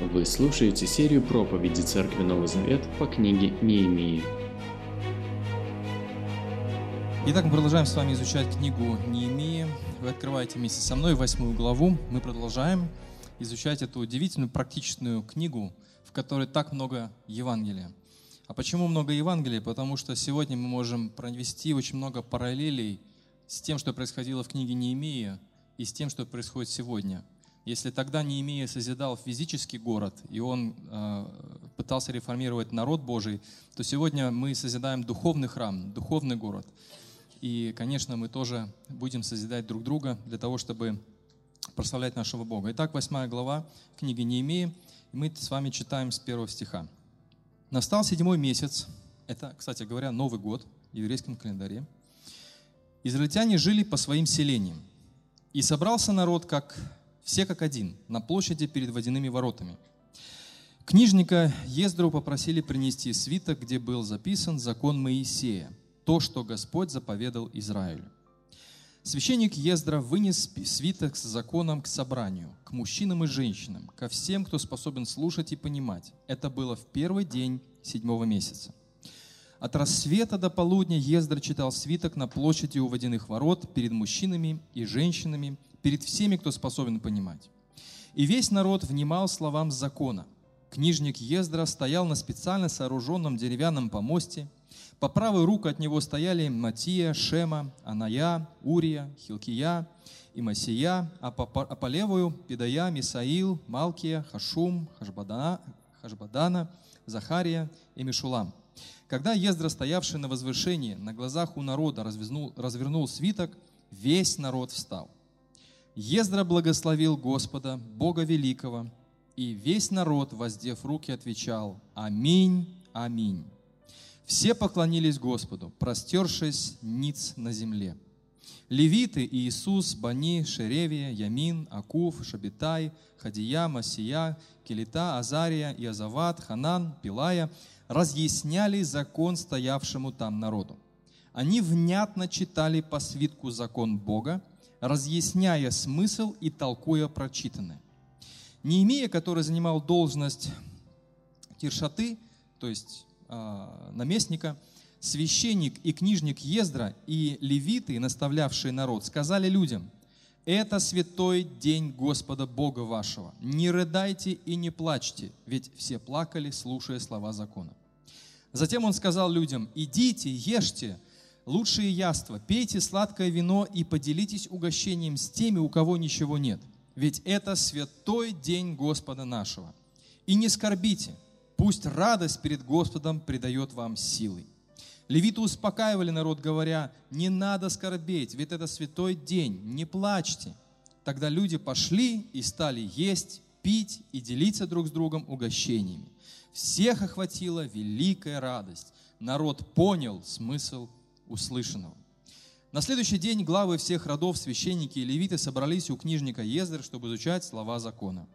Вы слушаете серию проповедей Церкви Новый Завет по книге Неемии. Итак, мы продолжаем с вами изучать книгу Неемии. Вы открываете вместе со мной 8 главу. Мы продолжаем изучать эту удивительную практичную книгу, в которой так много Евангелия. А почему много Евангелия? Потому что сегодня мы можем провести очень много параллелей с тем, что происходило в книге Неемии, и с тем, что происходит сегодня. Если тогда Неемия созидал физический город, и он пытался реформировать народ Божий, то сегодня мы созидаем духовный храм, духовный город. И, конечно, мы тоже будем созидать друг друга для того, чтобы прославлять нашего Бога. Итак, 8 глава книги Неемии. Мы с вами читаем с 1 стиха. «Настал 7-й месяц». Это, кстати говоря, Новый год в еврейском календаре. «Израильтяне жили по своим селениям. И собрался народ, как... все как один, на площади перед водяными воротами. Книжника Ездру попросили принести свиток, где был записан закон Моисея, то, что Господь заповедал Израилю. Священник Ездра вынес свиток с законом к собранию, к мужчинам и женщинам, ко всем, кто способен слушать и понимать. Это было в первый день 7-го месяца. От рассвета до полудня Ездра читал свиток на площади у водяных ворот перед мужчинами и женщинами, перед всеми, кто способен понимать. И весь народ внимал словам закона. Книжник Ездра стоял на специально сооруженном деревянном помосте. По правую руку от него стояли Матия, Шема, Аная, Урия, Хилкия и Масия, а по левую – Педая, Мисаил, Малкия, Хашум, Хашбадана, Захария и Мишулам. Когда Ездра, стоявший на возвышении, на глазах у народа развернул свиток, весь народ встал. Ездра благословил Господа, Бога Великого, и весь народ, воздев руки, отвечал: «Аминь, аминь». Все поклонились Господу, простершись ниц на земле. Левиты – Иисус, Бани, Шеревия, Ямин, Акуф, Шабитай, Хадия, Масия, Келита, Азария, Иозават, Ханан, Пилая – разъясняли закон стоявшему там народу. Они внятно читали по свитку закон Бога, разъясняя смысл и толкуя прочитанное. Неемия, который занимал должность тиршаты, то есть наместника, священник и книжник Ездра и левиты, наставлявшие народ, сказали людям: «Это святой день Господа Бога вашего. Не рыдайте и не плачьте», ведь все плакали, слушая слова закона. Затем он сказал людям: «Идите, ешьте лучшие яства, пейте сладкое вино и поделитесь угощением с теми, у кого ничего нет. Ведь это святой день Господа нашего. И не скорбите, пусть радость перед Господом придает вам силы». Левиты успокаивали народ, говоря: «Не надо скорбеть, ведь это святой день, не плачьте». Тогда люди пошли и стали есть, пить и делиться друг с другом угощениями. Всех охватила великая радость. Народ понял смысл услышанного. На следующий день главы всех родов, священники и левиты собрались у книжника Ездры, чтобы изучать слова закона.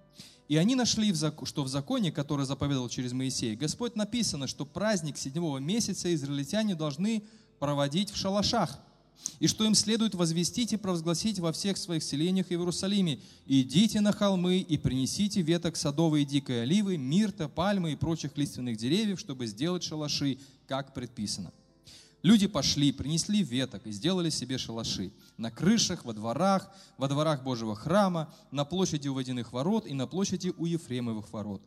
И они нашли, что в законе, который заповедал через Моисея, Господь написано, что праздник 7-го месяца израильтяне должны проводить в шалашах, и что им следует возвестить и провозгласить во всех своих селениях и в Иерусалиме: «Идите на холмы и принесите веток садовой и дикой оливы, мирта, пальмы и прочих лиственных деревьев, чтобы сделать шалаши, как предписано». Люди пошли, принесли веток и сделали себе шалаши на крышах, во дворах Божьего храма, на площади у водяных ворот и на площади у Ефремовых ворот.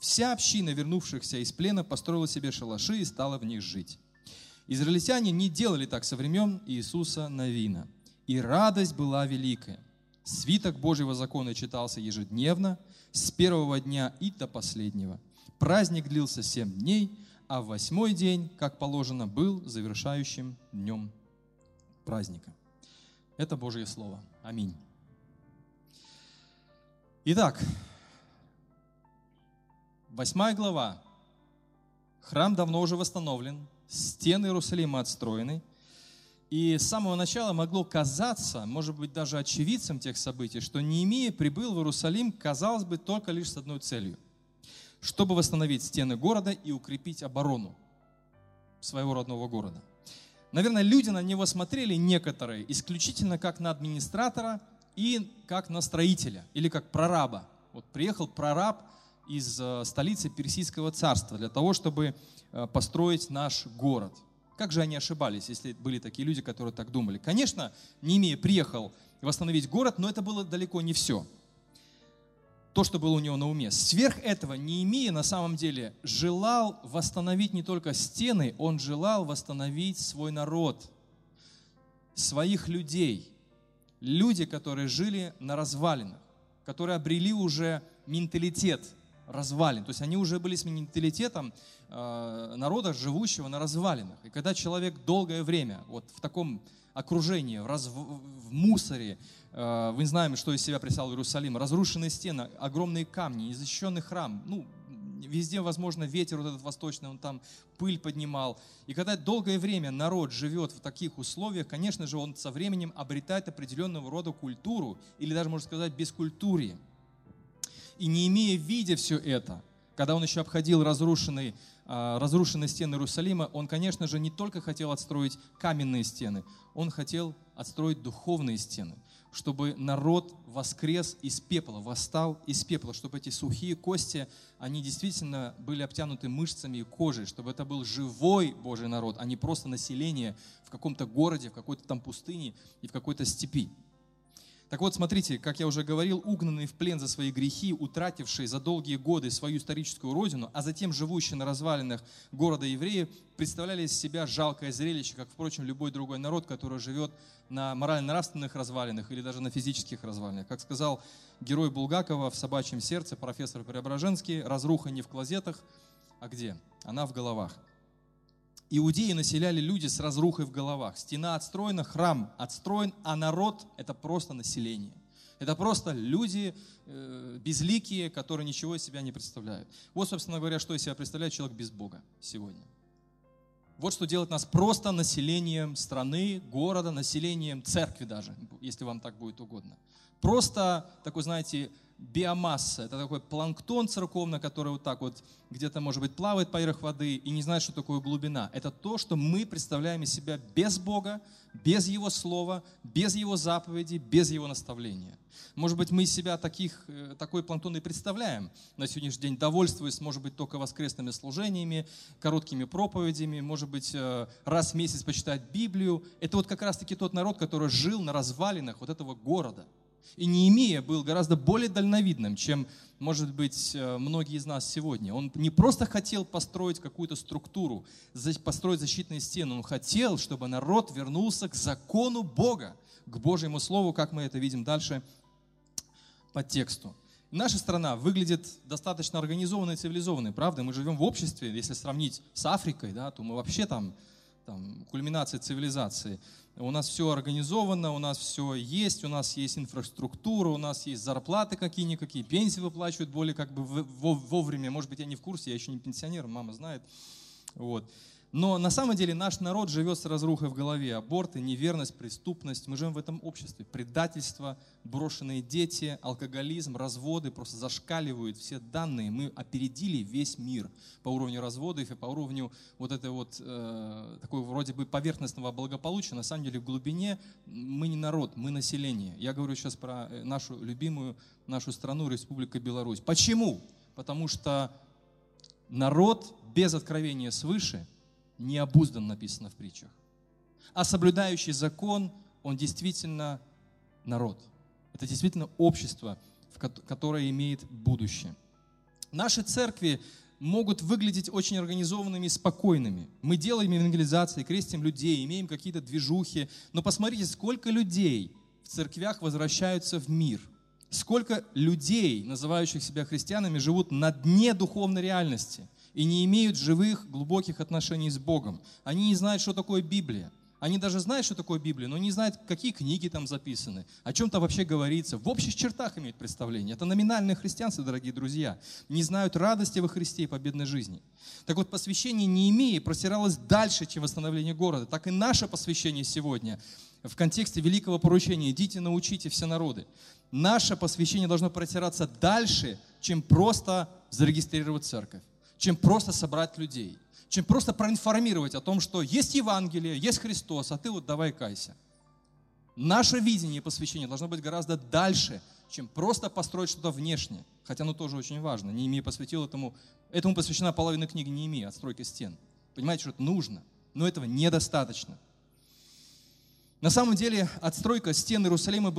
Вся община вернувшихся из плена построила себе шалаши и стала в них жить. Израильтяне не делали так со времен Иисуса Навина. И радость была великая. Свиток Божьего закона читался ежедневно, с первого дня и до последнего. Праздник длился 7 дней, а 8-й день, как положено, был завершающим днем праздника. Это Божье Слово. Аминь. Итак, 8 глава. Храм давно уже восстановлен, стены Иерусалима отстроены. И с самого начала могло казаться, может быть, даже очевидцем тех событий, что Неемия прибыл в Иерусалим, казалось бы, только лишь с одной целью: чтобы восстановить стены города и укрепить оборону своего родного города. Наверное, люди на него смотрели некоторые исключительно как на администратора и как на строителя, или как прораба. Вот приехал прораб из столицы Персидского царства для того, чтобы построить наш город. Как же они ошибались, если были такие люди, которые так думали? Конечно, Неемия приехал восстановить город, но это было далеко не все. То, что было у него на уме. Сверх этого Неемия на самом деле желал восстановить не только стены, он желал восстановить свой народ, своих людей. Люди, которые жили на развалинах, которые обрели уже менталитет развалин. То есть они уже были с менталитетом народа, живущего на развалинах. И когда человек долгое время вот в таком окружении, в мусоре, вы знаем, что из себя представлял Иерусалим, разрушенные стены, огромные камни, незащищенный храм, ну, везде, возможно, ветер вот этот восточный, он там пыль поднимал. И когда долгое время народ живет в таких условиях, конечно же, он со временем обретает определенного рода культуру, или даже, можно сказать, бескультурье. И Неемия, видя все это, когда он еще обходил разрушенные стены Иерусалима, он, конечно же, не только хотел отстроить каменные стены, он хотел отстроить духовные стены, чтобы народ воскрес из пепла, восстал из пепла, чтобы эти сухие кости, они действительно были обтянуты мышцами и кожей, чтобы это был живой Божий народ, а не просто население в каком-то городе, в какой-то там пустыне и в какой-то степи. Так вот, смотрите, как я уже говорил, угнанные в плен за свои грехи, утратившие за долгие годы свою историческую родину, а затем живущие на развалинах города евреи, представляли из себя жалкое зрелище, как, впрочем, любой другой народ, который живет на морально-нравственных развалинах или даже на физических развалинах. Как сказал герой Булгакова в «Собачьем сердце» профессор Преображенский, разруха не в клозетах, а где? Она в головах. Иудеи населяли люди с разрухой в головах. Стена отстроена, храм отстроен, а народ — это просто население. Это просто люди безликие, которые ничего из себя не представляют. Вот, собственно говоря, что из себя представляет человек без Бога сегодня. Вот что делает нас просто населением страны, города, населением церкви даже, если вам так будет угодно. Просто такой, знаете, биомасса, это такой планктон церковный, который вот так вот где-то, может быть, плавает поверх воды и не знает, что такое глубина. Это то, что мы представляем из себя без Бога, без Его Слова, без Его заповеди, без Его наставления. Может быть, мы из себя такой планктон и представляем на сегодняшний день, довольствуясь, может быть, только воскресными служениями, короткими проповедями, может быть, раз в месяц почитать Библию. Это вот как раз-таки тот народ, который жил на развалинах вот этого города. И Неемия был гораздо более дальновидным, чем, может быть, многие из нас сегодня. Он не просто хотел построить какую-то структуру, построить защитные стены. Он хотел, чтобы народ вернулся к закону Бога, к Божьему Слову, как мы это видим дальше по тексту. Наша страна выглядит достаточно организованной и цивилизованной, правда? Мы живем в обществе, если сравнить с Африкой, да, то мы вообще там кульминация цивилизации. У нас все организовано, у нас все есть, у нас есть инфраструктура, у нас есть зарплаты какие-никакие, пенсии выплачивают более как бы вовремя. Может быть, я не в курсе, я еще не пенсионер, мама знает. Вот. Но на самом деле наш народ живет с разрухой в голове. Аборты, неверность, преступность. Мы живем в этом обществе. Предательство, брошенные дети, алкоголизм, разводы просто зашкаливают все данные. Мы опередили весь мир по уровню разводов и по уровню вот этой вот такой вроде бы поверхностного благополучия. На самом деле в глубине мы не народ, мы население. Я говорю сейчас про нашу любимую, нашу страну, Республику Беларусь. Почему? Потому что народ без откровения свыше необуздан, написано в притчах. А соблюдающий закон, он действительно народ. Это действительно общество, которое имеет будущее. Наши церкви могут выглядеть очень организованными и спокойными. Мы делаем евангелизации, крестим людей, имеем какие-то движухи. Но посмотрите, сколько людей в церквях возвращаются в мир. Сколько людей, называющих себя христианами, живут на дне духовной реальности и не имеют живых, глубоких отношений с Богом. Они не знают, что такое Библия. Они даже знают, что такое Библия, но не знают, какие книги там записаны, о чем там вообще говорится. В общих чертах имеют представление. Это номинальное христианство, дорогие друзья. Не знают радости во Христе и победной жизни. Так вот, посвящение Неемии простиралось дальше, чем восстановление города. Так и наше посвящение сегодня в контексте великого поручения «Идите, научите все народы». Наше посвящение должно протираться дальше, чем просто зарегистрировать церковь, чем просто собрать людей, чем просто проинформировать о том, что есть Евангелие, есть Христос, а ты вот давай кайся. Наше видение и посвящение должно быть гораздо дальше, чем просто построить что-то внешнее, хотя оно тоже очень важно. Неемия посвятил этому посвящена половина книги Неемии, отстройка стен. Понимаете, что это нужно, но этого недостаточно. На самом деле отстройка стен Иерусалима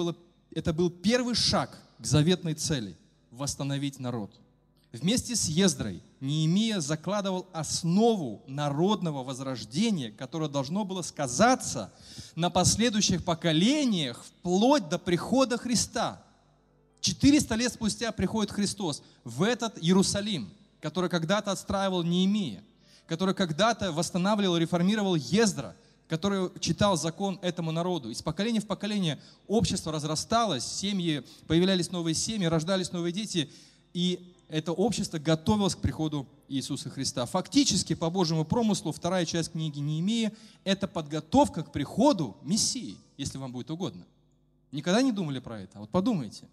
это был первый шаг к заветной цели – восстановить народ. Вместе с Ездрой Неемия закладывал основу народного возрождения, которое должно было сказаться на последующих поколениях вплоть до прихода Христа. 400 лет спустя приходит Христос в этот Иерусалим, который когда-то отстраивал Неемия, который когда-то восстанавливал, реформировал Ездра, который читал закон этому народу. Из поколения в поколение общество разрасталось, семьи, появлялись новые семьи, рождались новые дети, и это общество готовилось к приходу Иисуса Христа. Фактически, по Божьему промыслу, вторая часть книги Неемия – это подготовка к приходу Мессии, если вам будет угодно. Никогда не думали про это? Вот подумайте.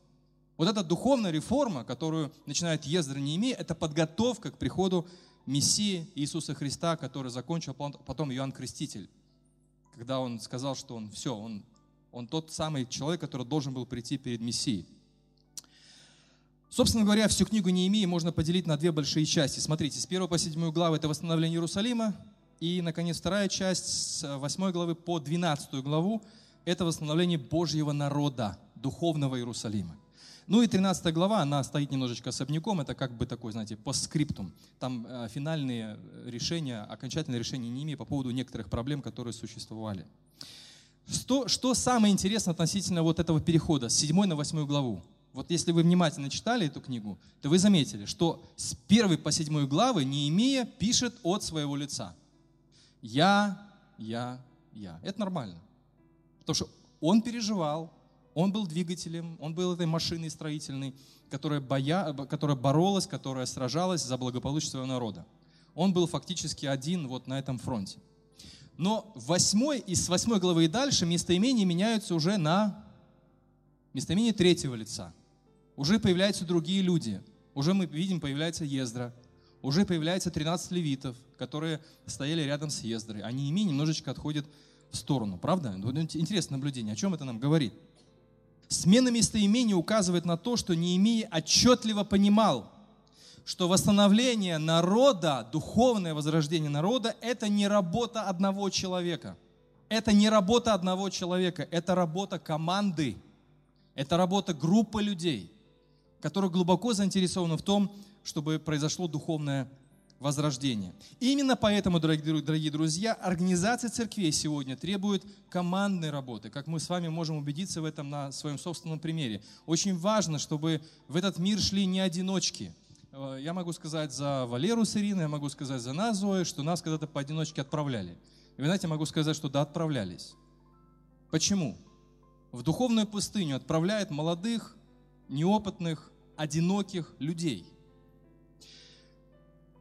Вот эта духовная реформа, которую начинает Ездра Неемия, это подготовка к приходу Мессии Иисуса Христа, который закончил потом Иоанн Креститель, когда он сказал, что он все, он тот самый человек, который должен был прийти перед Мессией. Собственно говоря, всю книгу Неемии можно поделить на две большие части. Смотрите, с 1 по 7 главы – это восстановление Иерусалима. И, наконец, вторая часть с 8 главы по 12 главу – это восстановление Божьего народа, духовного Иерусалима. Ну и 13 глава, она стоит немножечко особняком, это как бы такой, знаете, постскриптум. Там финальные решения, окончательные решения Неемии по поводу некоторых проблем, которые существовали. Что самое интересное относительно вот этого перехода с 7 на 8 главу? Вот если вы внимательно читали эту книгу, то вы заметили, что с 1 по 7 главы Неемия пишет от своего лица. Я. Это нормально. Потому что он переживал, он был двигателем, он был этой машиной строительной, которая боролась, которая сражалась за благополучие своего народа. Он был фактически один вот на этом фронте. Но с 8 главы и дальше местоимения меняются уже на местоимение третьего лица. Уже появляются другие люди. Уже мы видим, появляется Ездра. Уже появляется 13 левитов, которые стояли рядом с Ездрой. А Неемия немножечко отходит в сторону. Правда? Интересное наблюдение. О чем это нам говорит? Смена местоимения указывает на то, что Неемия отчетливо понимал, что восстановление народа, духовное возрождение народа, это не работа одного человека. Это не работа одного человека, это работа команды. Это работа группы людей, которые глубоко заинтересованы в том, чтобы произошло духовное возрождение. И именно поэтому, дорогие друзья, организация церквей сегодня требует командной работы, как мы с вами можем убедиться в этом на своем собственном примере. Очень важно, чтобы в этот мир шли не одиночки. Я могу сказать за Валеру с Ириной, я могу сказать за нас, Зоя, что нас когда-то поодиночке отправляли. И вы знаете, я могу сказать, что да, отправлялись. Почему? В духовную пустыню отправляет молодых, неопытных, одиноких людей.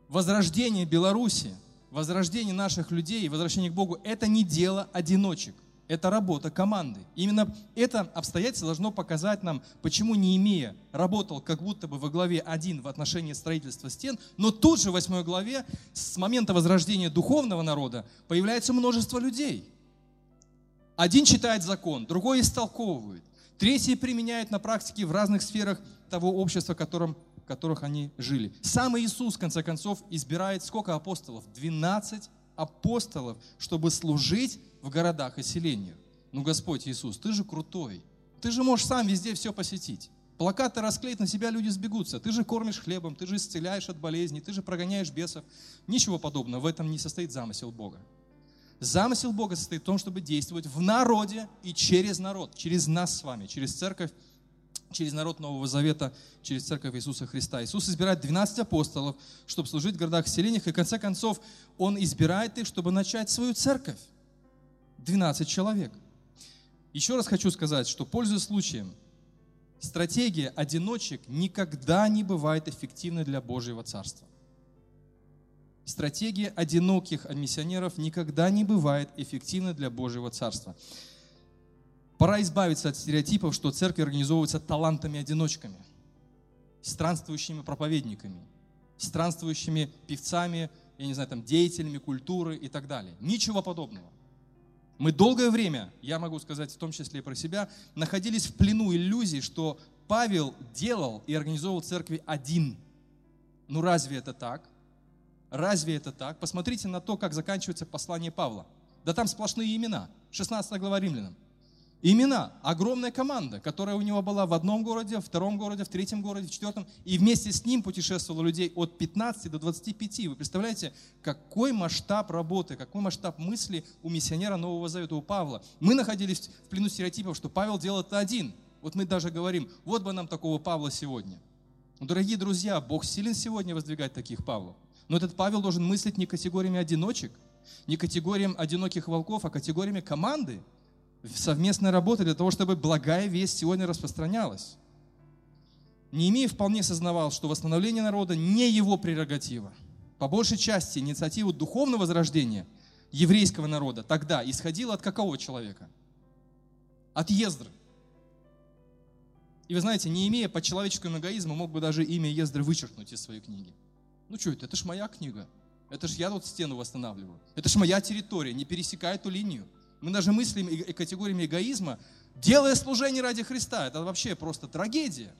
Возрождение Беларуси, возрождение наших людей, возвращение к Богу – это не дело одиночек, это работа команды. Именно это обстоятельство должно показать нам, почему Неемия работал как будто бы во главе 1 в отношении строительства стен, но тут же в 8 главе с момента возрождения духовного народа появляется множество людей. Один читает закон, другой истолковывает, третий применяет на практике в разных сферах того общества, в которых они жили. Сам Иисус, в конце концов, избирает сколько апостолов? 12 апостолов, чтобы служить в городах и селениях. Ну, Господь Иисус, ты же крутой, ты же можешь сам везде все посетить. Плакаты расклеить, на себя люди сбегутся. Ты же кормишь хлебом, ты же исцеляешь от болезней, ты же прогоняешь бесов. Ничего подобного, в этом не состоит замысел Бога. Замысел Бога состоит в том, чтобы действовать в народе и через народ, через нас с вами, через церковь, через народ Нового Завета, через церковь Иисуса Христа. Иисус избирает 12 апостолов, чтобы служить в городах и селениях, и в конце концов Он избирает их, чтобы начать свою церковь. 12 человек. Еще раз хочу сказать, что, пользуясь случаем, стратегия одиночек никогда не бывает эффективной для Божьего Царства. Стратегия одиноких миссионеров никогда не бывает эффективна для Божьего Царства. Пора избавиться от стереотипов, что церкви организовываются талантами-одиночками, странствующими проповедниками, странствующими певцами, деятелями культуры и так далее. Ничего подобного. Мы долгое время, я могу сказать в том числе и про себя, находились в плену иллюзий, что Павел делал и организовал церкви один. Ну разве это так? Разве это так? Посмотрите на то, как заканчивается послание Павла. Да там сплошные имена. 16 глава Римлянам. Имена. Огромная команда, которая у него была в одном городе, в втором городе, в третьем городе, в четвертом. И вместе с ним путешествовало людей от 15 до 25. Вы представляете, какой масштаб работы, какой масштаб мысли у миссионера Нового Завета, у Павла. Мы находились в плену стереотипов, что Павел делал это один. Вот мы даже говорим, вот бы нам такого Павла сегодня. Дорогие друзья, Бог силен сегодня воздвигать таких Павлов. Но этот Павел должен мыслить не категориями одиночек, не категориями одиноких волков, а категориями команды, совместной работы для того, чтобы благая весть сегодня распространялась. Неемия вполне сознавал, что восстановление народа не его прерогатива. По большей части инициатива духовного возрождения еврейского народа тогда исходила от какого человека? От Ездры. И вы знаете, Неемия по человеческому эгоизму мог бы даже имя Ездры вычеркнуть из своей книги. Ну что это? Это ж моя книга. Это ж я тут стену восстанавливаю. Это ж моя территория. Не пересекай эту линию. Мы даже мыслим категориями эгоизма, делая служение ради Христа. Это вообще просто трагедия.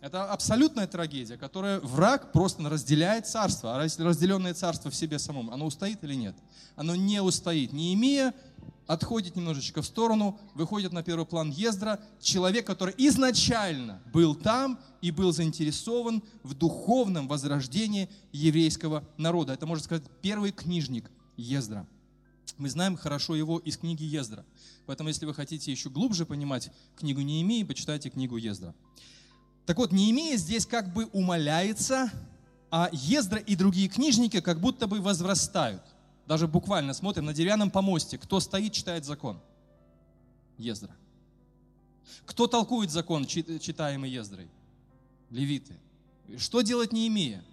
Это абсолютная трагедия, которая враг просто разделяет царство. А разделенное царство в себе самом, оно устоит или нет? Оно не устоит. Неемия отходит немножечко в сторону, выходит на первый план Ездра, человек, который изначально был там и был заинтересован в духовном возрождении еврейского народа. Это, можно сказать, первый книжник Ездра. Мы знаем хорошо его из книги Ездра. Поэтому, если вы хотите еще глубже понимать книгу Неемии, почитайте книгу Ездра. Так вот, Неемия здесь как бы умаляется, а Ездра и другие книжники как будто бы возрастают. Даже буквально смотрим на деревянном помосте. Кто стоит, читает закон? Ездра. Кто толкует закон, читаемый Ездрой? Левиты. Что делать Неемия?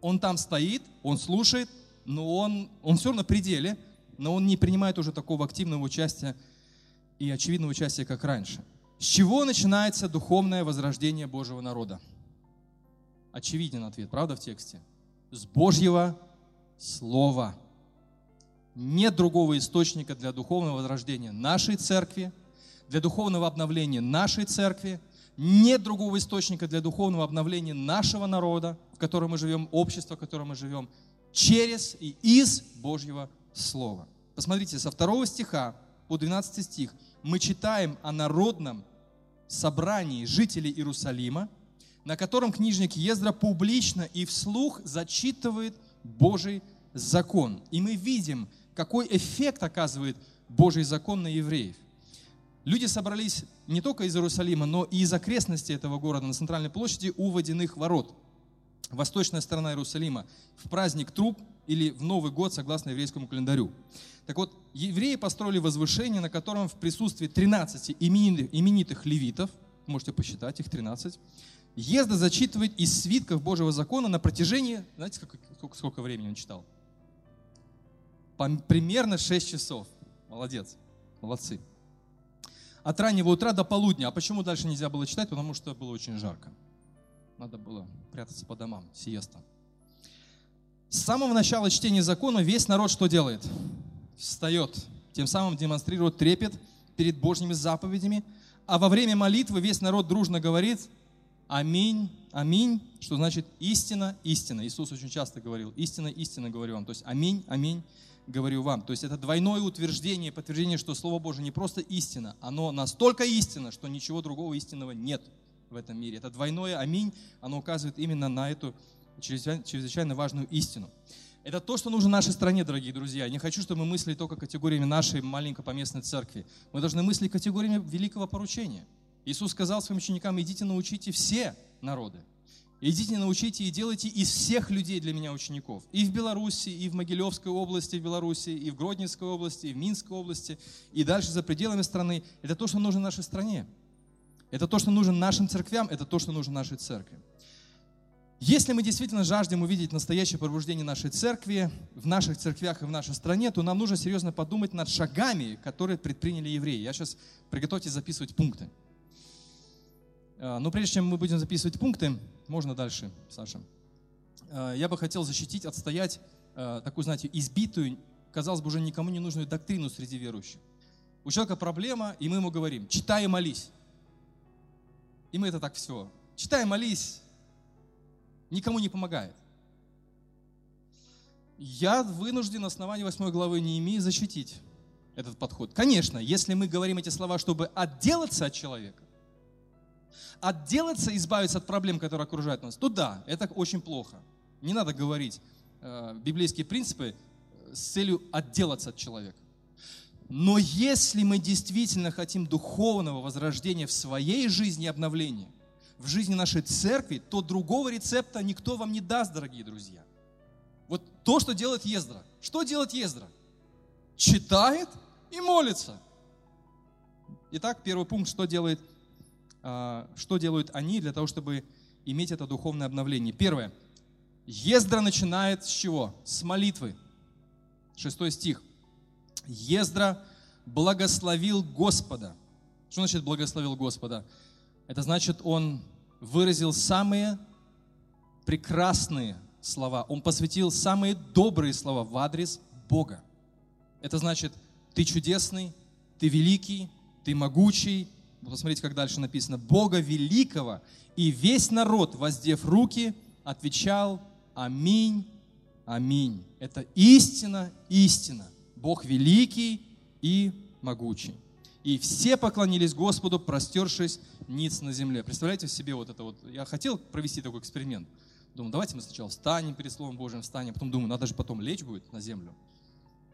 Он там стоит, он слушает, но он все равно на пределе, но он не принимает уже такого активного участия и очевидного участия, как раньше. С чего начинается духовное возрождение Божьего народа? Очевиден ответ, правда, в тексте? С Божьего Слова. Нет другого источника для духовного возрождения нашей церкви, для духовного обновления нашей церкви. Нет другого источника для духовного обновления нашего народа, в котором мы живем, общества, в котором мы живем, через и из Божьего Слова. Посмотрите, со 2 стиха по 12 стих мы читаем о народном собрании жителей Иерусалима, на котором книжник Ездра публично и вслух зачитывает Божий закон. И мы видим, какой эффект оказывает Божий закон на евреев. Люди собрались не только из Иерусалима, но и из окрестностей этого города на центральной площади у Водяных ворот. Восточная сторона Иерусалима, в праздник труб или в Новый год, согласно еврейскому календарю. Так вот, евреи построили возвышение, на котором в присутствии 13 именитых левитов, можете посчитать, их 13, Ездра зачитывает из свитков Божьего закона на протяжении, знаете, сколько времени он читал? Примерно 6 часов. Молодец, молодцы. От раннего утра до полудня. А почему дальше нельзя было читать? Потому что было очень жарко. Надо было прятаться по домам, сиеста. С самого начала чтения закона весь народ что делает? Встает, тем самым демонстрирует трепет перед Божьими заповедями. А во время молитвы весь народ дружно говорит: «Аминь, аминь», что значит «истина, истина». Иисус очень часто говорил «истина, истина говорю вам». То есть «аминь, аминь говорю вам». То есть это двойное утверждение, подтверждение, что Слово Божие не просто истина, оно настолько истина, что ничего другого истинного нет в этом мире. Это двойное «аминь», оно указывает именно на эту чрезвычайно важную истину. Это то, что нужно нашей стране, дорогие друзья. Я не хочу, чтобы мы мыслили только категориями нашей маленькой поместной церкви. Мы должны мыслить категориями великого поручения. Иисус сказал своим ученикам: «Идите, научите все народы. Идите, научите и делайте из всех людей для меня учеников». И в Беларуси, и в Могилевской области, и в Гродненской области, и в Минской области, и дальше за пределами страны. Это то, что нужно нашей стране. Это то, что нужно нашим церквям, это то, что нужно нашей церкви. Если мы действительно жаждем увидеть настоящее пробуждение нашей церкви, в наших церквях и в нашей стране, то нам нужно серьезно подумать над шагами, которые предприняли евреи. Я сейчас приготовьтесь записывать пункты. Но прежде чем мы будем записывать пункты, можно дальше, Саша. Я бы хотел защитить, отстоять такую, знаете, избитую, казалось бы, уже никому не нужную доктрину среди верующих. У человека проблема, и мы ему говорим: читай и молись. И мы это так все. Читай, молись. Никому не помогает. Я вынужден на основании 8 главы Неемии защитить этот подход. Конечно, если мы говорим эти слова, чтобы отделаться от человека, отделаться, избавиться от проблем, которые окружают нас, то да, это очень плохо. Не надо говорить библейские принципы с целью отделаться от человека. Но если мы действительно хотим духовного возрождения в своей жизни и обновления, в жизни нашей церкви, то другого рецепта никто вам не даст, дорогие друзья. Вот то, что делает Ездра. Что делает Ездра? Читает и молится. Итак, первый пункт, что делают они для того, чтобы иметь это духовное обновление. Первое. Ездра начинает с чего? С молитвы. 6 стих. Ездра благословил Господа. Что значит благословил Господа? Это значит, он выразил самые прекрасные слова. Он посвятил самые добрые слова в адрес Бога. Это значит, ты чудесный, ты великий, ты могучий. Посмотрите, как дальше написано. Бога великого, и весь народ, воздев руки, отвечал: аминь, аминь. Это истина, истина. Бог великий и могучий. И все поклонились Господу, простершись ниц на земле. Представляете себе вот это вот? Я хотел провести такой эксперимент. Думаю, давайте мы сначала встанем перед Словом Божьим, встанем. Потом думаю, надо же потом лечь будет на землю.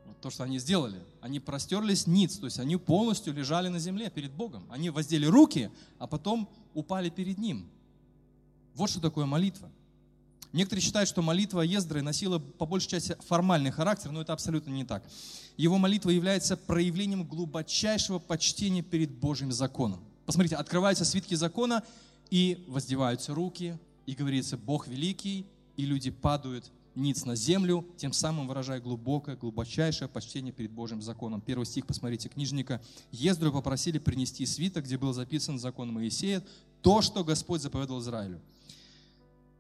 Вот то, что они сделали. Они простерлись ниц, то есть они полностью лежали на земле перед Богом. Они воздели руки, а потом упали перед Ним. Вот что такое молитва. Некоторые считают, что молитва Ездры носила по большей части формальный характер, но это абсолютно не так. Его молитва является проявлением глубочайшего почтения перед Божьим законом. Посмотрите, открываются свитки закона, и воздеваются руки, и говорится: Бог великий, и люди падают ниц на землю, тем самым выражая глубокое, глубочайшее почтение перед Божьим законом. 1 стих, посмотрите, книжника Ездру попросили принести свиток, где был записан закон Моисея, то, что Господь заповедал Израилю.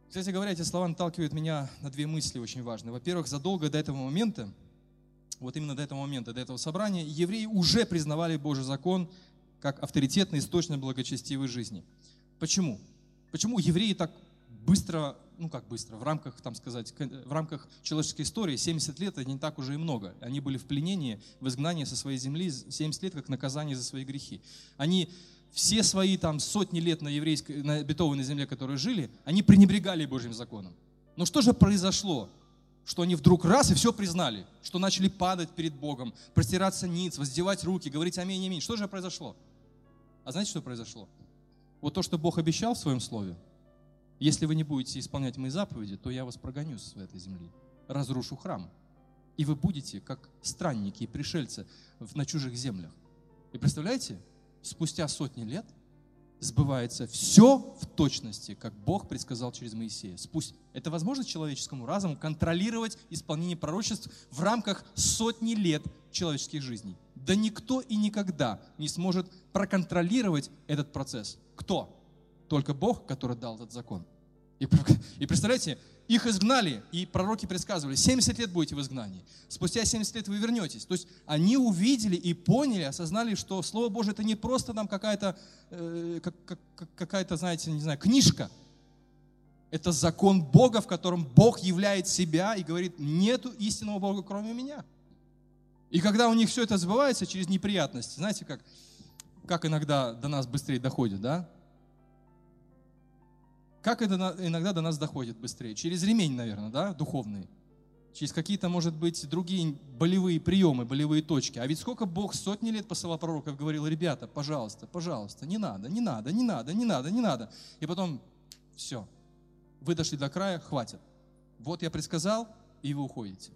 Кстати говоря, эти слова наталкивают меня на две мысли очень важные. Во-первых, задолго до этого момента, вот именно до этого момента, до этого собрания, евреи уже признавали Божий закон как авторитетный источник благочестивой жизни. Почему? Почему евреи так быстро, ну как быстро, в рамках, там сказать, в рамках человеческой истории 70 лет это не так уже и много. Они были в пленении, в изгнании со своей земли 70 лет как наказание за свои грехи. Они... Все свои там сотни лет на обетованной земле, которые жили, они пренебрегали Божьим законом. Но что же произошло, что они вдруг раз и все признали, что начали падать перед Богом, простираться ниц, воздевать руки, говорить аминь, аминь. Что же произошло? А знаете, что произошло? Вот то, что Бог обещал в своем слове: если вы не будете исполнять мои заповеди, то я вас прогоню с этой земли, разрушу храм, и вы будете как странники и пришельцы на чужих землях. И представляете? Спустя сотни лет сбывается все в точности, как Бог предсказал через Моисея. Это возможно человеческому разуму контролировать исполнение пророчеств в рамках сотни лет человеческих жизней? Да никто и никогда не сможет проконтролировать этот процесс. Кто? Только Бог, который дал этот закон. И представляете, их изгнали, и пророки предсказывали: 70 лет будете в изгнании, спустя 70 лет вы вернетесь. То есть они увидели и поняли, осознали, что Слово Божие — это не просто там какая-то, знаете, не знаю, книжка. Это закон Бога, в котором Бог являет себя и говорит: нету истинного Бога, кроме меня. И когда у них все это сбывается через неприятности, знаете, как иногда до нас быстрее доходит, да? Как это иногда до нас доходит быстрее? Через ремень, наверное, да, духовный. Через какие-то, может быть, другие болевые приемы, болевые точки. А ведь сколько Бог сотни лет посылал пророков, говорил: ребята, пожалуйста, пожалуйста, не надо, не надо, не надо, не надо, не надо. И потом все, вы дошли до края, хватит. Вот я предсказал, и вы уходите.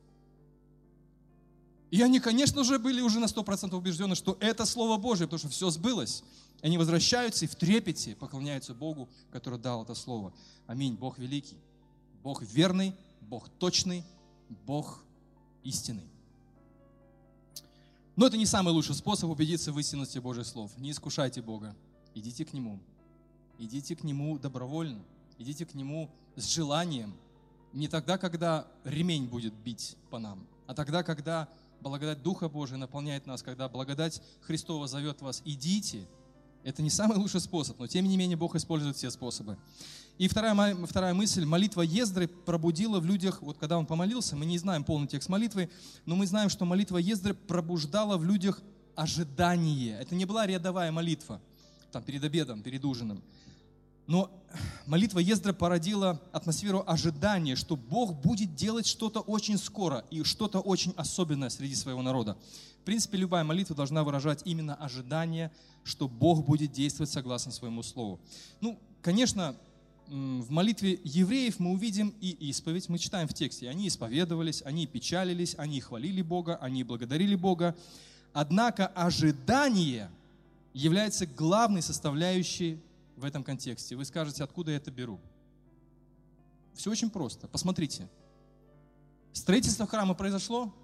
И они, конечно же, были уже на 100% убеждены, что это Слово Божие, потому что все сбылось. Они возвращаются и в трепете поклоняются Богу, который дал это Слово. Аминь. Бог великий, Бог верный, Бог точный, Бог истинный. Но это не самый лучший способ убедиться в истинности Божьих слов. Не искушайте Бога. Идите к Нему. Идите к Нему добровольно. Идите к Нему с желанием. Не тогда, когда ремень будет бить по нам, а тогда, когда... Благодать Духа Божия наполняет нас, когда благодать Христова зовет вас: идите, Это не самый лучший способ, но тем не менее Бог использует все способы. И вторая мысль. Молитва Ездры пробудила в людях, вот когда он помолился, мы не знаем полный текст молитвы, но мы знаем, что молитва Ездры пробуждала в людях ожидание. Это не была рядовая молитва, там, перед обедом, перед ужином. Но молитва Ездры породила атмосферу ожидания, что Бог будет делать что-то очень скоро и что-то очень особенное среди своего народа. В принципе, любая молитва должна выражать именно ожидание, что Бог будет действовать согласно своему слову. Ну, конечно, в молитве евреев мы увидим и исповедь. Мы читаем в тексте. Они исповедовались, они печалились, они хвалили Бога, они благодарили Бога. Однако ожидание является главной составляющей в этом контексте. Вы скажете, откуда я это беру? Все очень просто. Посмотрите. Строительство храма произошло?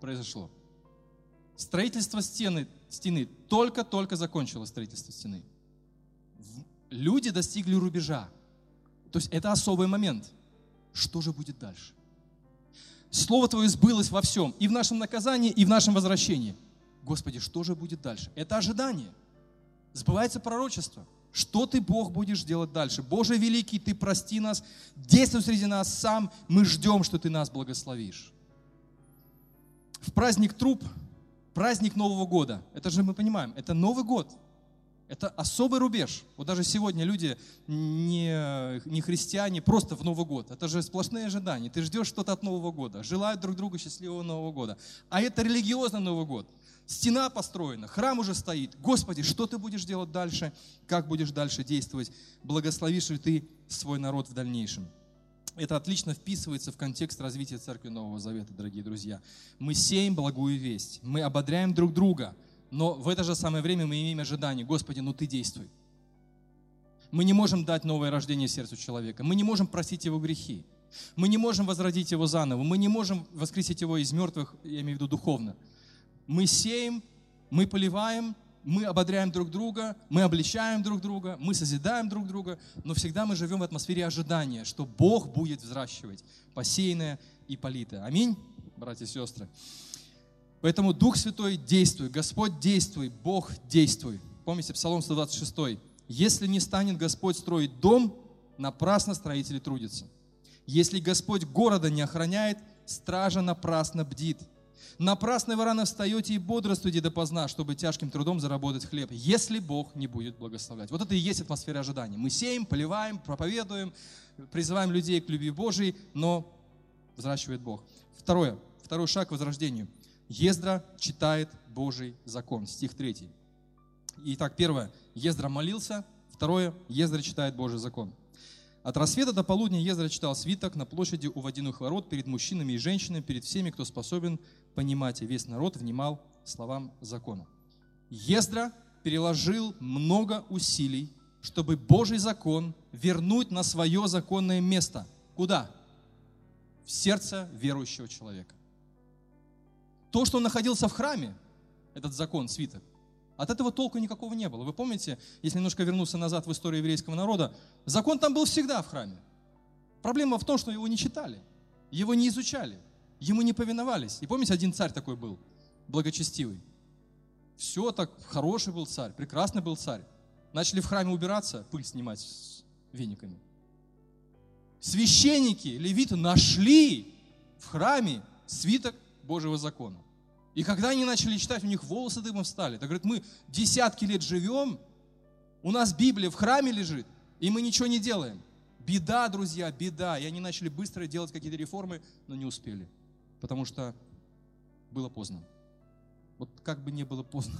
Произошло. Строительство стены только-только закончилось строительство стены. Люди достигли рубежа. То есть это особый момент. Что же будет дальше? Слово Твое сбылось во всем. И в нашем наказании, и в нашем возвращении. Господи, что же будет дальше? Это ожидание. Сбывается пророчество. Что ты, Бог, будешь делать дальше? Боже великий, Ты прости нас, действуй среди нас сам, мы ждем, что Ты нас благословишь. В праздник труб, праздник Нового года, это же мы понимаем, это Новый год, это особый рубеж. Вот даже сегодня люди, не христиане, просто в Новый год, это же сплошные ожидания, ты ждешь что-то от Нового года, желают друг другу счастливого Нового года. А это религиозный Новый год. Стена построена, храм уже стоит. Господи, что Ты будешь делать дальше? Как будешь дальше действовать? Благословишь ли Ты свой народ в дальнейшем? Это отлично вписывается в контекст развития Церкви Нового Завета, дорогие друзья. Мы сеем благую весть, мы ободряем друг друга, но в это же самое время мы имеем ожидание. Господи, ну Ты действуй. Мы не можем дать новое рождение сердцу человека, мы не можем простить его грехи, мы не можем возродить его заново, мы не можем воскресить его из мертвых, я имею в виду духовно. Мы сеем, мы поливаем, мы ободряем друг друга, мы обличаем друг друга, мы созидаем друг друга, но всегда мы живем в атмосфере ожидания, что Бог будет взращивать посеянное и политое. Аминь, братья и сестры. Поэтому Дух Святой действуй, Господь действуй, Бог действуй. Помните Псалом 126. «Если не станет Господь строить дом, напрасно строители трудятся. Если Господь города не охраняет, стража напрасно бдит. Напрасно вы рано встаете и бодрствуете допоздна, чтобы тяжким трудом заработать хлеб, если Бог не будет благословлять». Вот это и есть атмосфера ожидания. Мы сеем, поливаем, проповедуем, призываем людей к любви Божией, но взращивает Бог. Второй шаг к возрождению. Ездра читает Божий закон. Стих 3. Итак, первое. Ездра молился. Второе. Ездра читает Божий закон. От рассвета до полудня Ездра читал свиток на площади у водяных ворот перед мужчинами и женщинами, перед всеми, кто способен понимать, и весь народ внимал словам закона. Ездра переложил много усилий, чтобы Божий закон вернуть на свое законное место. Куда? В сердце верующего человека. То, что он находился в храме, этот закон, свиток, от этого толку никакого не было. Вы помните, если немножко вернуться назад в историю еврейского народа, закон там был всегда в храме. Проблема в том, что его не читали, его не изучали, ему не повиновались. И помните, один царь такой был, благочестивый. Все так, хороший был царь, прекрасный был царь. Начали в храме убираться, пыль снимать с вениками. Священники, левиты нашли в храме свиток Божьего закона. И когда они начали читать, у них волосы дымом встали. Так говорят, мы десятки лет живем, у нас Библия в храме лежит, и мы ничего не делаем. Беда, друзья, беда. И они начали быстро делать какие-то реформы, но не успели, потому что было поздно. Вот как бы не было поздно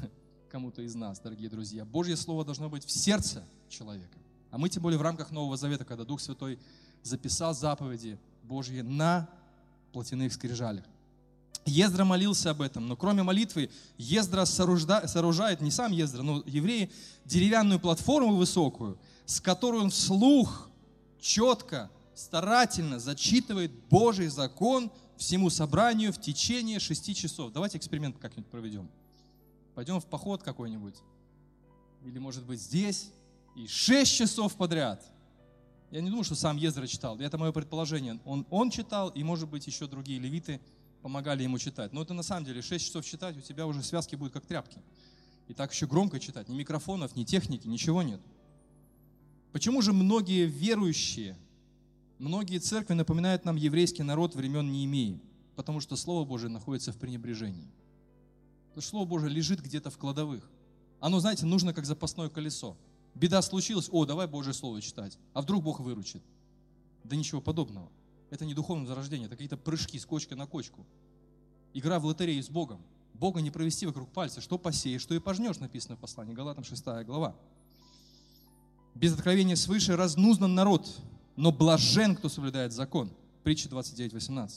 кому-то из нас, дорогие друзья, Божье Слово должно быть в сердце человека. А мы тем более в рамках Нового Завета, когда Дух Святой записал заповеди Божьи на плотяных скрижалях. Ездра молился об этом, но кроме молитвы Ездра сооружает, не сам Ездра, но евреи, деревянную платформу высокую, с которой он вслух, четко, старательно зачитывает Божий закон всему собранию в течение 6 часов. Давайте эксперимент как-нибудь проведем. Пойдем в поход какой-нибудь. Или, может быть, здесь. И 6 часов подряд. Я не думаю, что сам Ездра читал. Это мое предположение. Он читал, и, может быть, еще другие левиты помогали ему читать. Но это на самом деле 6 часов читать, у тебя уже связки будут как тряпки. И так еще громко читать. Ни микрофонов, ни техники, ничего нет. Почему же многие верующие, многие церкви напоминают нам еврейский народ времен Неемии? Потому что Слово Божие находится в пренебрежении. Потому что Слово Божие лежит где-то в кладовых. Оно, знаете, нужно как запасное колесо. Беда случилась, о, давай Божье Слово читать. А вдруг Бог выручит? Да ничего подобного. Это не духовное зарождение, это какие-то прыжки с кочки на кочку. Игра в лотерею с Богом. Бога не провести вокруг пальца. Что посеешь, что и пожнешь, написано в послании Галатам 6 глава. Без откровения свыше разнузнан народ, но блажен, кто соблюдает закон. Притчи 29:18.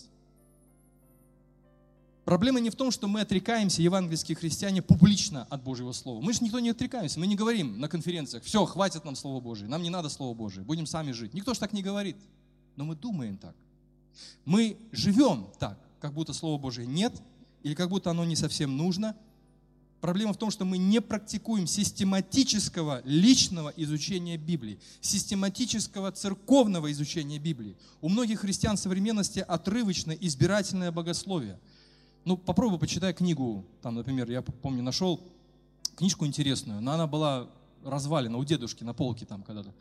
Проблема не в том, что мы отрекаемся, евангельские христиане, публично от Божьего Слова. Мы же никто не отрекаемся, мы не говорим на конференциях, все, хватит нам Слова Божие, нам не надо Слова Божие, будем сами жить. Никто же так не говорит, но мы думаем так. Мы живем так, как будто Слова Божие нет, или как будто оно не совсем нужно. Проблема в том, что мы не практикуем систематического личного изучения Библии, систематического церковного изучения Библии. У многих христиан современности отрывочное избирательное богословие. Ну, попробуй почитай книгу, там, например, я помню, нашел книжку интересную, но она была развалена у дедушки на полке там когда-то.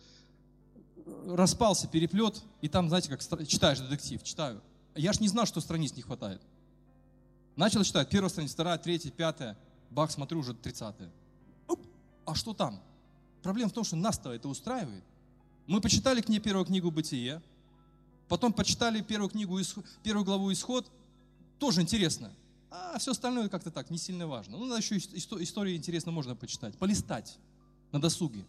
Распался переплет, и там, знаете, как читаешь детектив, читаю. Я ж не знал, что страниц не хватает. Начал читать, первая страница, вторая, третья, пятая. Бах, смотрю, уже 30-е. А что там? Проблема в том, что нас-то это устраивает. Мы почитали к ней первую книгу «Бытие», потом почитали первую главу «Исход», тоже интересно. А все остальное как-то так, не сильно важно. Ну, надо еще истории интересно можно почитать, полистать на досуге.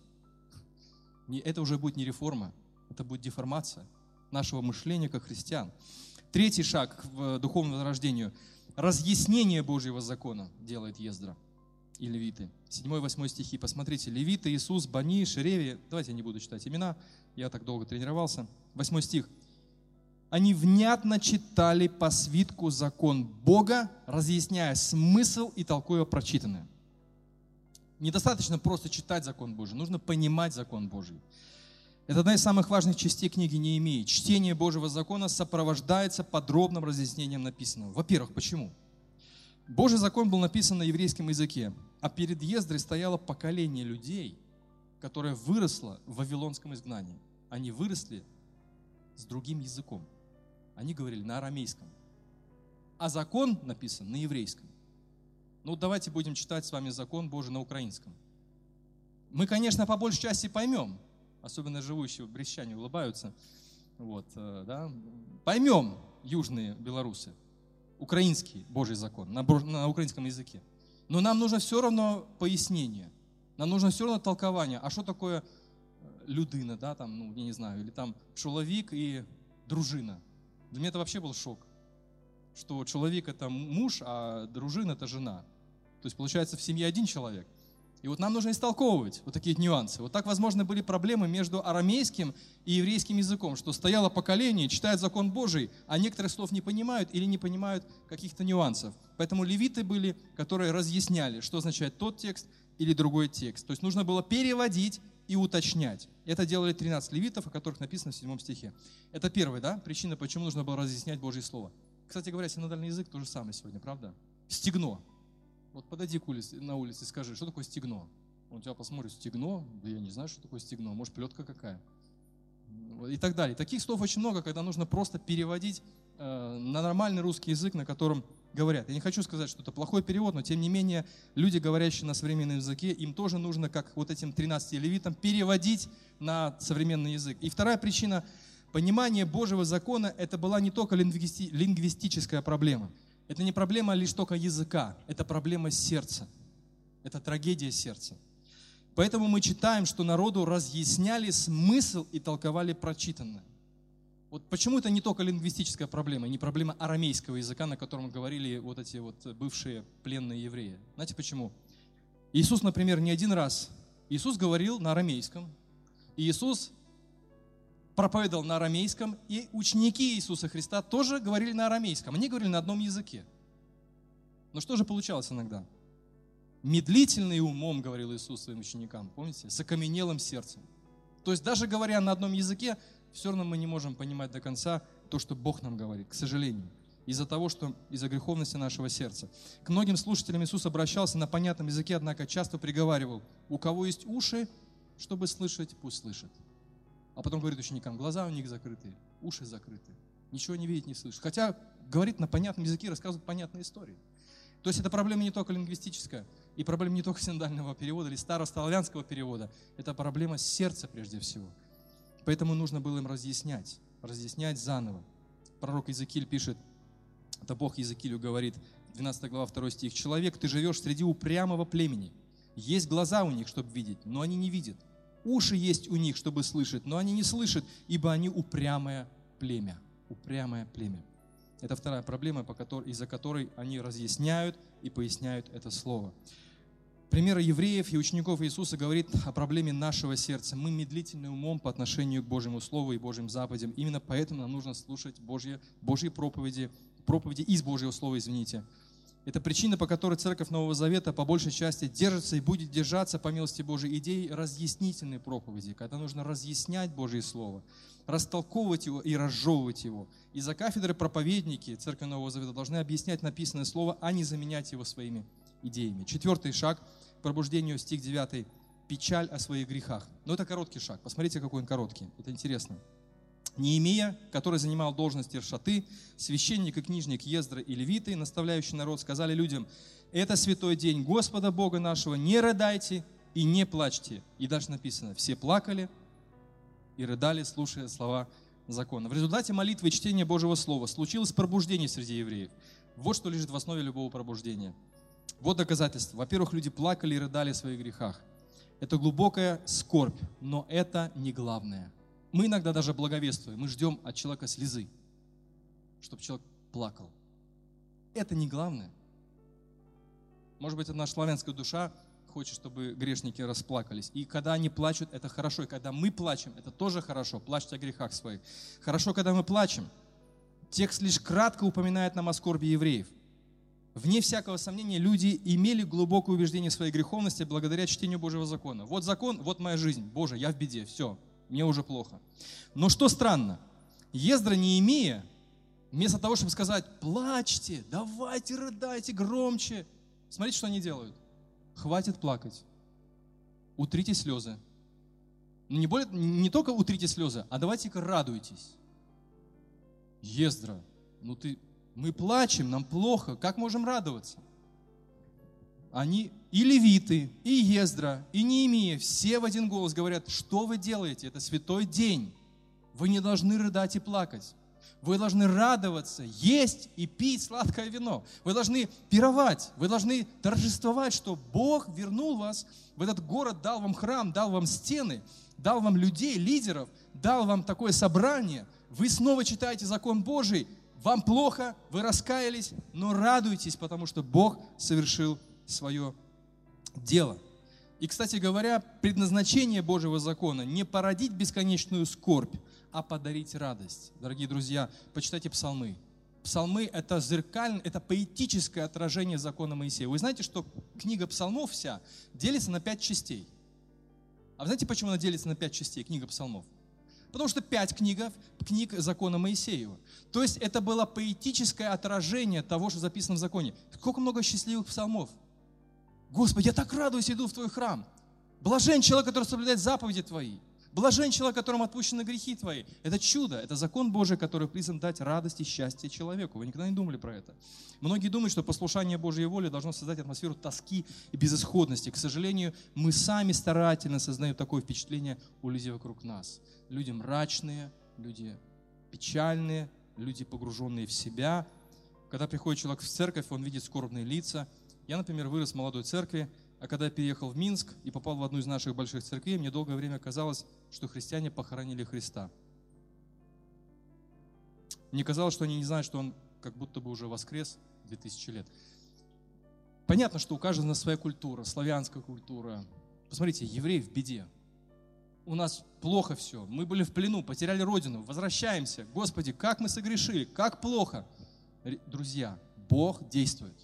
Это уже будет не реформа, это будет деформация нашего мышления как христиан. Третий шаг к духовному возрождению – разъяснение Божьего закона делает Ездра и Левиты. 7-8 стихи. Посмотрите, Левиты, Иисус, Бани, Шереви. Давайте я не буду читать имена, я так долго тренировался. 8 стих. Они внятно читали по свитку закон Бога, разъясняя смысл и толкуя прочитанное. Недостаточно просто читать закон Божий, нужно понимать закон Божий. Это одна из самых важных частей книги Неемии. Чтение Божьего закона сопровождается подробным разъяснением написанного. Во-первых, почему? Божий закон был написан на еврейском языке, а перед Ездрой стояло поколение людей, которое выросло в вавилонском изгнании. Они выросли с другим языком. Они говорили на арамейском. А закон написан на еврейском. Ну, давайте будем читать с вами закон Божий на украинском. Мы, конечно, по большей части поймем, особенно живущие брестчане улыбаются, вот, да. Поймем, южные белорусы, украинский Божий закон, на украинском языке. Но нам нужно все равно пояснение, нам нужно все равно толкование, а что такое людина, да, там, ну, я не знаю, или там человек и дружина. Для меня это вообще был шок, что человек это муж, а дружина это жена. То есть получается в семье один человек. И вот нам нужно истолковывать вот такие нюансы. Вот так, возможно, были проблемы между арамейским и еврейским языком, что стояло поколение, читает закон Божий, а некоторых слов не понимают или не понимают каких-то нюансов. Поэтому левиты были, которые разъясняли, что означает тот текст или другой текст. То есть нужно было переводить и уточнять. Это делали 13 левитов, о которых написано в 7 стихе. Это первая, да, причина, почему нужно было разъяснять Божье Слово. Кстати говоря, синодальный язык то же самое сегодня, правда? Стегно. Вот подойди на улице и скажи, что такое стегно? Он тебя посмотрит, стегно? Да я не знаю, что такое стегно. Может, плетка какая? И так далее. Таких слов очень много, когда нужно просто переводить на нормальный русский язык, на котором говорят. Я не хочу сказать, что это плохой перевод, но тем не менее люди, говорящие на современном языке, им тоже нужно, как вот этим 13 левитам, переводить на современный язык. И вторая причина – понимание Божьего закона – это была не только лингвистическая проблема. Это не проблема лишь только языка, это проблема сердца, это трагедия сердца. Поэтому мы читаем, что народу разъясняли смысл и толковали прочитанное. Вот почему это не только лингвистическая проблема, не проблема арамейского языка, на котором говорили вот эти вот бывшие пленные евреи. Знаете почему? Иисус, например, не один раз. Иисус говорил на арамейском, Иисус проповедовал на арамейском, и ученики Иисуса Христа тоже говорили на арамейском. Они говорили на одном языке. Но что же получалось иногда? Медлительный умом говорил Иисус своим ученикам, помните? С окаменелым сердцем. То есть даже говоря на одном языке, все равно мы не можем понимать до конца то, что Бог нам говорит, к сожалению. из-за того, что из-за греховности нашего сердца. К многим слушателям Иисус обращался на понятном языке, однако часто приговаривал: у кого есть уши, чтобы слышать, пусть слышит. А потом говорит ученикам: глаза у них закрыты, уши закрыты, ничего не видит, не слышит. Хотя говорит на понятном языке, рассказывает понятные истории. То есть это проблема не только лингвистическая, и проблема не только синодального перевода или старославянского перевода. Это проблема сердца прежде всего. Поэтому нужно было им разъяснять заново. Пророк Иезекииль пишет, это Бог Иезекиилю говорит, 12 глава, 2 стих: «Человек, ты живешь среди упрямого племени. Есть глаза у них, чтобы видеть, но они не видят. Уши есть у них, чтобы слышать, но они не слышат, ибо они упрямое племя». Упрямое племя. Это вторая проблема, из-за которой они разъясняют и поясняют это слово. Пример евреев и учеников Иисуса говорит о проблеме нашего сердца. Мы медлительны умом по отношению к Божьему Слову и Божьим заповедям. Именно поэтому нам нужно слушать Божьи проповеди из Божьего Слова, Это причина, по которой Церковь Нового Завета по большей части держится и будет держаться, по милости Божьей, идеи разъяснительной проповеди, когда нужно разъяснять Божье Слово, растолковывать его и разжевывать его. И за кафедрой проповедники Церкви Нового Завета должны объяснять написанное Слово, а не заменять его своими идеями. Четвертый шаг к пробуждению, стих 9, печаль о своих грехах. Но это короткий шаг, посмотрите, какой он короткий, это интересно. Неемия, который занимал должность Иршаты, священник и книжник Ездра и левиты, наставляющий народ, сказали людям: «Это святой день Господа Бога нашего, не рыдайте и не плачьте». И дальше написано: «Все плакали и рыдали, слушая слова закона». В результате молитвы и чтения Божьего Слова случилось пробуждение среди евреев. Вот что лежит в основе любого пробуждения. Вот доказательства. Во-первых, люди плакали и рыдали о своих грехах. Это глубокая скорбь, но это не главное. Мы иногда даже благовествуем, мы ждем от человека слезы, чтобы человек плакал. Это не главное. Может быть, это наша славянская душа хочет, чтобы грешники расплакались. И когда они плачут, это хорошо. И когда мы плачем, это тоже хорошо. Плачьте о грехах своих. Хорошо, когда мы плачем. Текст лишь кратко упоминает нам о скорби евреев. Вне всякого сомнения, люди имели глубокое убеждение в своей греховности благодаря чтению Божьего закона. Вот закон, вот моя жизнь. Боже, я в беде, все. Мне уже плохо. Но что странно, Ездра, Неемия, вместо того, чтобы сказать: плачьте, давайте, рыдайте громче, смотрите, что они делают. Хватит плакать. Утрите слезы. Не только утрите слезы, а давайте-ка радуйтесь. Ездра, мы плачем, нам плохо, как можем радоваться? Они и левиты, и Ездра, и Неемия все в один голос говорят: что вы делаете? Это святой день. Вы не должны рыдать и плакать. Вы должны радоваться, есть и пить сладкое вино. Вы должны пировать, вы должны торжествовать, что Бог вернул вас в этот город, дал вам храм, дал вам стены, дал вам людей, лидеров, дал вам такое собрание. Вы снова читаете закон Божий, вам плохо, вы раскаялись, но радуйтесь, потому что Бог совершил свое дело. И, кстати говоря, предназначение Божьего закона не породить бесконечную скорбь, а подарить радость. Дорогие друзья, почитайте Псалмы. Псалмы — это зеркальное, это поэтическое отражение закона Моисея. Вы знаете, что книга Псалмов вся делится на 5 частей. А вы знаете, почему она делится на 5 частей, книга Псалмов? Потому что 5 книг закона Моисеева. То есть это было поэтическое отражение того, что записано в законе. Сколько много счастливых псалмов. Господи, я так радуюсь, иду в Твой храм. Блажен человек, который соблюдает заповеди Твои. Блажен человек, которому отпущены грехи Твои. Это чудо, это закон Божий, который призван дать радость и счастье человеку. Вы никогда не думали про это? Многие думают, что послушание Божьей воли должно создать атмосферу тоски и безысходности. К сожалению, мы сами старательно создаем такое впечатление у людей вокруг нас. Люди мрачные, люди печальные, люди погруженные в себя. Когда приходит человек в церковь, он видит скорбные лица. Я, например, вырос в молодой церкви, а когда переехал в Минск и попал в одну из наших больших церквей, мне долгое время казалось, что христиане похоронили Христа. Мне казалось, что они не знают, что Он как будто бы уже воскрес 2000 лет. Понятно, что у каждого своя культура, славянская культура. Посмотрите, евреи в беде. У нас плохо все, мы были в плену, потеряли родину, возвращаемся. Господи, как мы согрешили, как плохо. Друзья, Бог действует.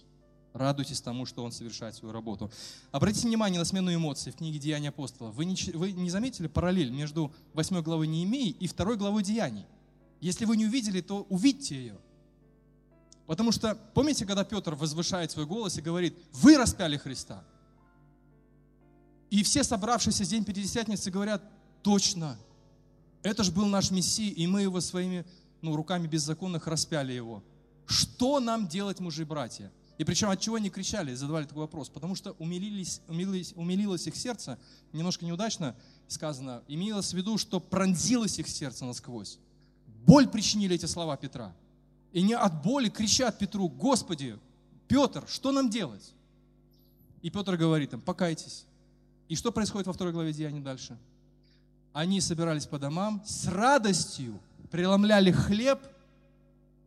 Радуйтесь тому, что Он совершает свою работу. Обратите внимание на смену эмоций в книге «Деяния Апостолов». Вы не заметили параллель между 8 главой Неемии и 2 главой Деяний? Если вы не увидели, то увидьте ее. Потому что, помните, когда Петр возвышает свой голос и говорит: «Вы распяли Христа». И все собравшиеся в день Пятидесятницы говорят: «Точно, это же был наш Мессия, и мы его своими руками беззаконных распяли его. Что нам делать, мужи и братья?» И причем от чего они кричали, задавали такой вопрос? Потому что умилилось их сердце, немножко неудачно сказано, имелось в виду, что пронзилось их сердце насквозь. Боль причинили эти слова Петра. И не от боли кричат Петру: «Господи, Петр, что нам делать?» И Петр говорит им: «Покайтесь». И что происходит во 2 главе Деяний дальше? Они собирались по домам, с радостью преломляли хлеб,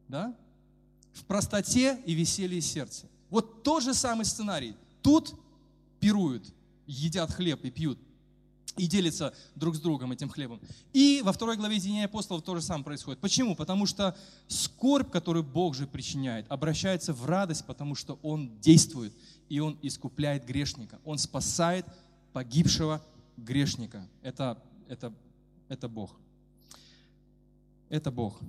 да, в простоте и веселье сердца. Вот тот же самый сценарий. Тут пируют, едят хлеб и пьют, и делятся друг с другом этим хлебом. И во 2 главе Деяния Апостолов то же самое происходит. Почему? Потому что скорбь, которую Бог же причиняет, обращается в радость, потому что Он действует, и Он искупляет грешника. Он спасает погибшего грешника. Это Бог. Это Бог.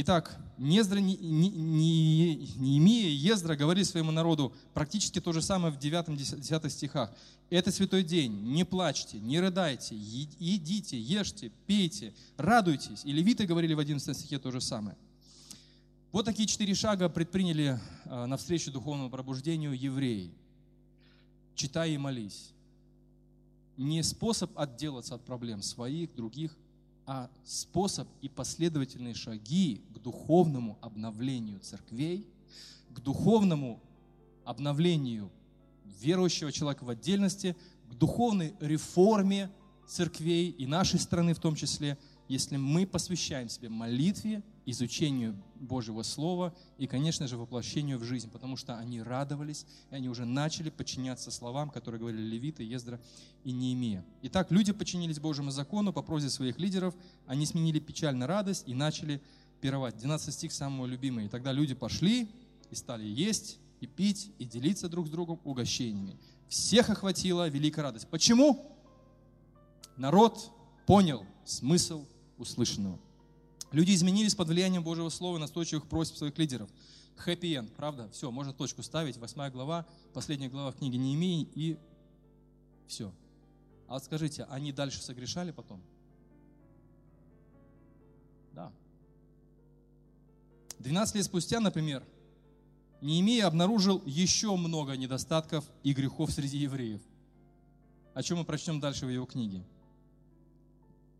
Итак, Неемия, Ездра говорили своему народу практически то же самое в 9-10 стихах. «Это святой день, не плачьте, не рыдайте, едите, ешьте, пейте, радуйтесь». И левиты говорили в 11 стихе то же самое. Вот такие 4 шага предприняли навстречу духовному пробуждению евреи. Читай и молись. Не способ отделаться от проблем своих, других, а способ и последовательные шаги к духовному обновлению церквей, к духовному обновлению верующего человека в отдельности, к духовной реформе церквей и нашей страны в том числе, если мы посвящаем себе молитве, изучению Божьего Слова и, конечно же, воплощению в жизнь, потому что они радовались, и они уже начали подчиняться словам, которые говорили левиты, Ездра и Неемия. Итак, люди подчинились Божьему закону по просьбе своих лидеров, они сменили печаль на радость и начали пировать. 12 стих самый любимый. «И тогда люди пошли и стали есть, и пить, и делиться друг с другом угощениями. Всех охватила великая радость». Почему? Народ понял смысл услышанного. Люди изменились под влиянием Божьего Слова и настойчивых просьб своих лидеров. Хэппи-энд, правда? Все, можно точку ставить. 8 глава, последняя глава книги Неемии, и все. А вот скажите, они дальше согрешали потом? Да. 12 лет спустя, например, Неемия обнаружил еще много недостатков и грехов среди евреев, о чем мы прочтем дальше в его книге.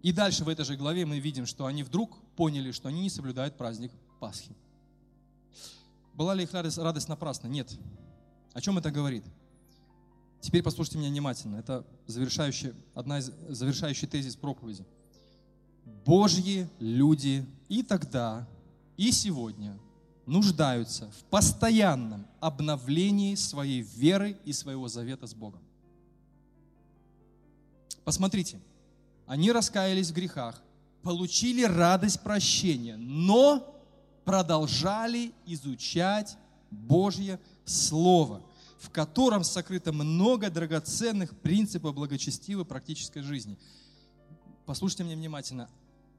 И дальше в этой же главе мы видим, что они вдруг поняли, что они не соблюдают праздник Пасхи. Была ли их радость напрасна? Нет. О чем это говорит? Теперь послушайте меня внимательно. Это завершающий тезис проповеди. Божьи люди и тогда, и сегодня нуждаются в постоянном обновлении своей веры и своего завета с Богом. Посмотрите. Они раскаялись в грехах, получили радость прощения, но продолжали изучать Божье Слово, в котором сокрыто много драгоценных принципов благочестивой практической жизни. Послушайте меня внимательно.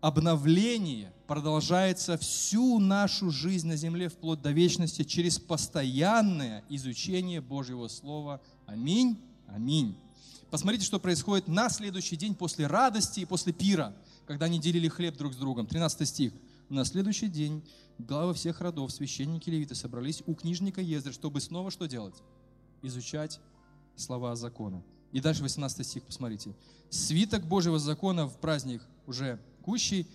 Обновление продолжается всю нашу жизнь на земле вплоть до вечности через постоянное изучение Божьего Слова. Аминь. Аминь. Посмотрите, что происходит на следующий день после радости и после пира, когда они делили хлеб друг с другом. 13 стих. «На следующий день главы всех родов, священники и левиты, собрались у книжника Ездры, чтобы снова что делать? Изучать слова закона». И дальше 18 стих, посмотрите. «Свиток Божьего закона в праздник уже кущей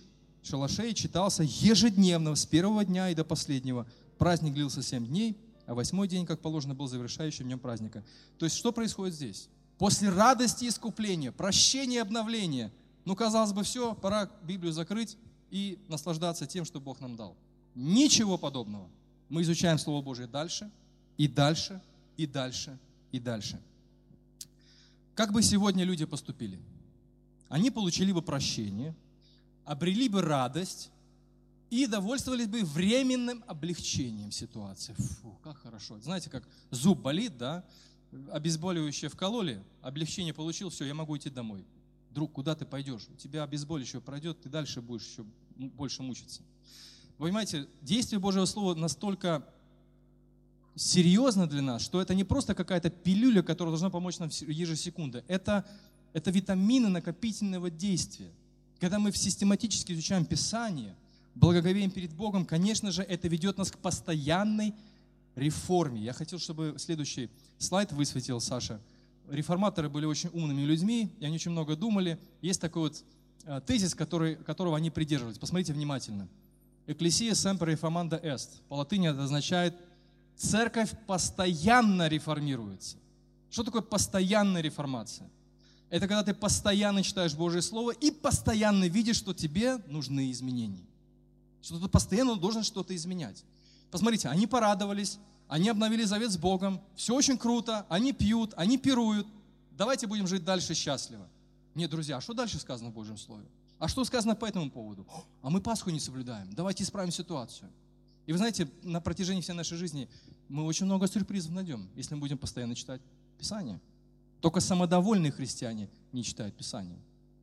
шалашей читался ежедневно с первого дня и до последнего. Праздник длился 7 дней, а 8-й день, как положено, был завершающим днем праздника». То есть что происходит здесь? После радости искупления, прощения и обновления, казалось бы, все, пора Библию закрыть и наслаждаться тем, что Бог нам дал. Ничего подобного. Мы изучаем Слово Божие дальше, и дальше, и дальше, и дальше. Как бы сегодня люди поступили? Они получили бы прощение, обрели бы радость и довольствовались бы временным облегчением ситуации. Фу, как хорошо. Знаете, как зуб болит, да? Обезболивающее вкололи, облегчение получил, все, я могу идти домой. Друг, куда ты пойдешь? У тебя обезболивающее пройдет, ты дальше будешь еще больше мучиться. Вы понимаете, действие Божьего Слова настолько серьезно для нас, что это не просто какая-то пилюля, которая должна помочь нам ежесекунды. Это витамины накопительного действия. Когда мы систематически изучаем Писание, благоговеем перед Богом, конечно же, это ведет нас к постоянной реформе. Я хотел, чтобы следующий слайд высветил, Саша. Реформаторы были очень умными людьми, и они очень много думали. Есть такой вот тезис, которого они придерживались. Посмотрите внимательно. Ecclesia semper reformanda est. По латыни это означает «церковь постоянно реформируется». Что такое постоянная реформация? Это когда ты постоянно читаешь Божье Слово и постоянно видишь, что тебе нужны изменения. Что ты постоянно должен что-то изменять. Посмотрите, они порадовались, они обновили завет с Богом, все очень круто, они пьют, они пируют. Давайте будем жить дальше счастливо. Нет, друзья, а что дальше сказано в Божьем Слове? А что сказано по этому поводу? А мы Пасху не соблюдаем, давайте исправим ситуацию. И вы знаете, на протяжении всей нашей жизни мы очень много сюрпризов найдем, если мы будем постоянно читать Писание. Только самодовольные христиане не читают Писание.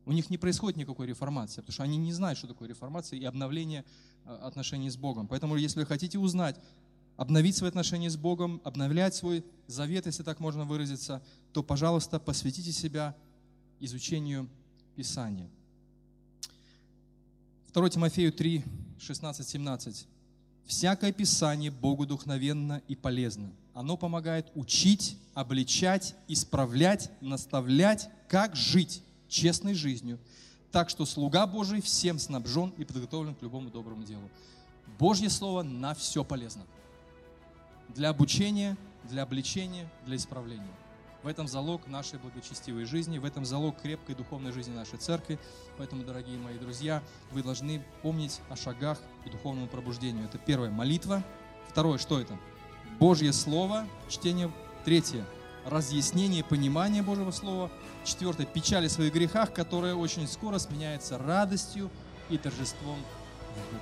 У них не происходит никакой реформации, потому что они не знают, что такое реформация и обновление отношений с Богом. Поэтому, если вы хотите узнать, обновить свои отношения с Богом, обновлять свой завет, если так можно выразиться, то, пожалуйста, посвятите себя изучению Писания. 2 Тимофею 3, 16, 17. «Всякое Писание Богу вдохновенно и полезно. Оно помогает учить, обличать, исправлять, наставлять, как жить честной жизнью, так что слуга Божий всем снабжен и подготовлен к любому доброму делу». Божье Слово на все полезно. Для обучения, для обличения, для исправления. В этом залог нашей благочестивой жизни, в этом залог крепкой духовной жизни нашей церкви. Поэтому, дорогие мои друзья, вы должны помнить о шагах к духовному пробуждению. Это первое — молитва. Второе, что это? Божье Слово, чтение. Третье — разъяснение и понимание Божьего Слова. Четвертое — печаль о своих грехах, которая очень скоро сменяется радостью и торжеством в Боге.